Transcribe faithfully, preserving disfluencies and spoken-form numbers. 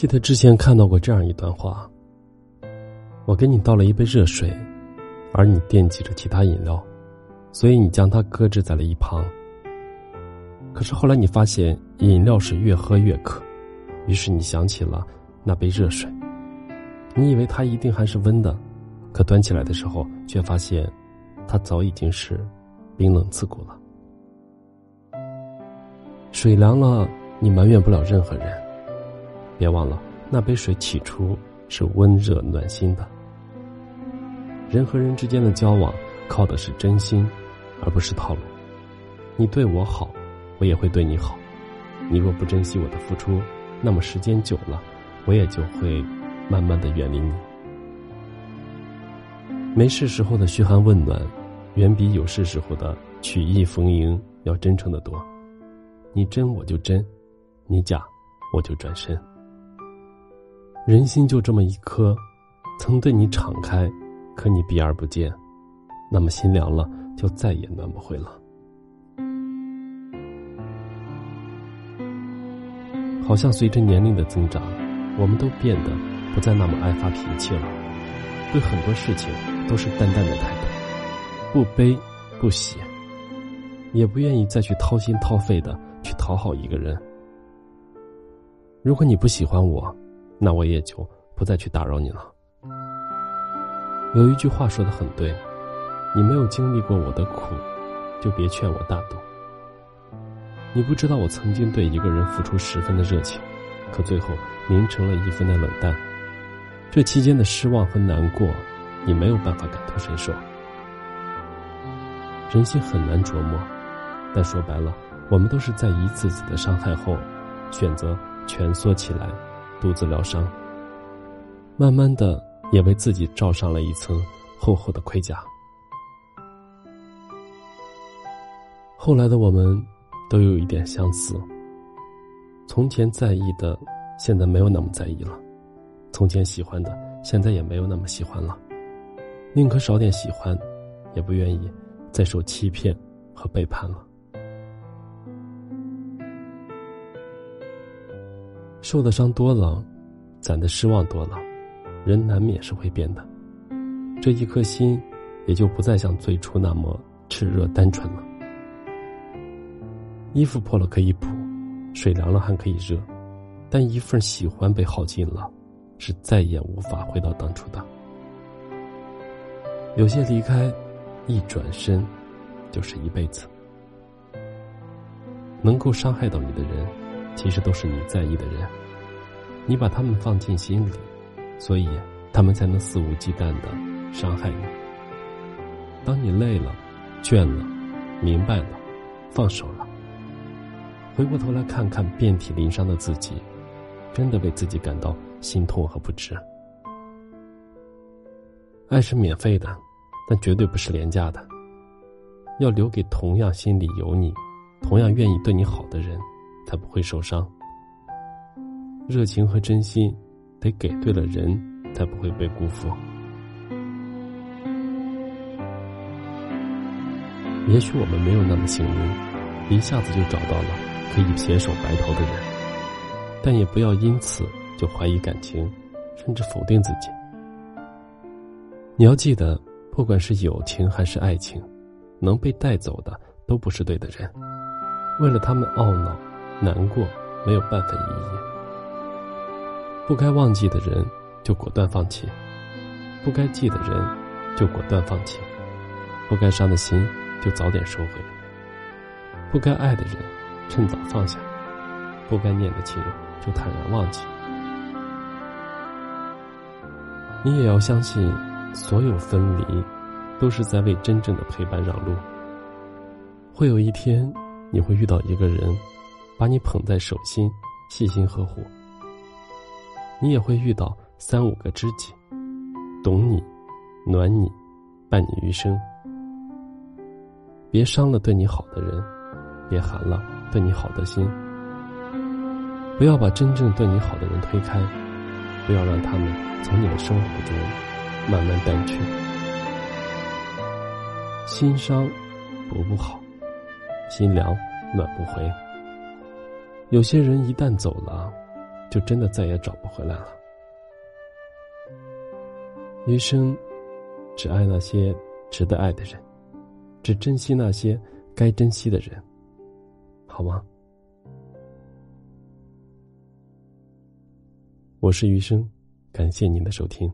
记得之前看到过这样一段话：我给你倒了一杯热水，而你惦记着其他饮料，所以你将它搁置在了一旁。可是后来你发现饮料是越喝越渴，于是你想起了那杯热水，你以为它一定还是温的，可端起来的时候却发现它早已经是冰冷刺骨了。水凉了，你埋怨不了任何人，别忘了那杯水起初是温热暖心的。人和人之间的交往靠的是真心，而不是套路。你对我好，我也会对你好，你若不珍惜我的付出，那么时间久了，我也就会慢慢的远离你。没事时候的嘘寒问暖，远比有事时候的曲意逢迎要真诚得多。你真我就真，你假我就转身。人心就这么一颗，曾对你敞开，可你避而不见，那么心凉了，就再也暖不回了。好像随着年龄的增长，我们都变得不再那么爱发脾气了，对很多事情都是淡淡的态度，不悲不喜，也不愿意再去掏心掏肺的去讨好一个人。如果你不喜欢我，那我也就不再去打扰你了。有一句话说得很对，你没有经历过我的苦，就别劝我大度。你不知道我曾经对一个人付出十分的热情，可最后凝成了一分的冷淡。这期间的失望和难过，你没有办法感同身受。人心很难琢磨，但说白了，我们都是在一次次的伤害后，选择蜷缩起来，独自疗伤。慢慢的，也为自己罩上了一层厚厚的盔甲。后来的我们都有一点相似，从前在意的现在没有那么在意了，从前喜欢的现在也没有那么喜欢了，宁可少点喜欢，也不愿意再受欺骗和背叛了。受的伤多了，攒的失望多了，人难免是会变的，这一颗心也就不再像最初那么炽热单纯了。衣服破了可以补，水凉了还可以热，但一份喜欢被耗尽了，是再也无法回到当初的。有些离开，一转身就是一辈子。能够伤害到你的人，其实都是你在意的人，你把他们放进心里，所以他们才能肆无忌惮的伤害你。当你累了，倦了，明白了，放手了，回过头来看看遍体鳞伤的自己，真的为自己感到心痛和不值。爱是免费的，但绝对不是廉价的，要留给同样心里有你，同样愿意对你好的人，才不会受伤。热情和真心得给对了人，才不会被辜负。也许我们没有那么幸运，一下子就找到了可以携手白头的人，但也不要因此就怀疑感情，甚至否定自己。你要记得，不管是友情还是爱情，能被带走的都不是对的人，为了他们懊恼难过没有半分意义。不该忘记的人就果断放弃，不该记的人就果断放弃，不该伤的心就早点收回，不该爱的人趁早放下，不该念的情就坦然忘记。你也要相信，所有分离都是在为真正的陪伴让路。会有一天，你会遇到一个人，把你捧在手心，细心呵护。你也会遇到三五个知己，懂你，暖你，伴你余生。别伤了对你好的人，别寒了对你好的心。不要把真正对你好的人推开，不要让他们从你的生活中慢慢淡去。心伤补不好，心凉暖不回。有些人一旦走了，就真的再也找不回来了。余生只爱那些值得爱的人，只珍惜那些该珍惜的人，好吗？我是余生，感谢您的收听。